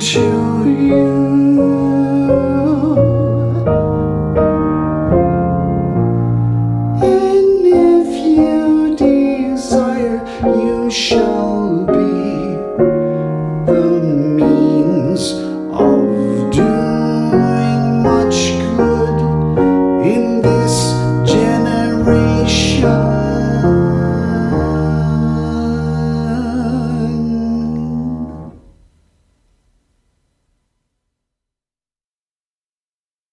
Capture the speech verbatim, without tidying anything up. to you.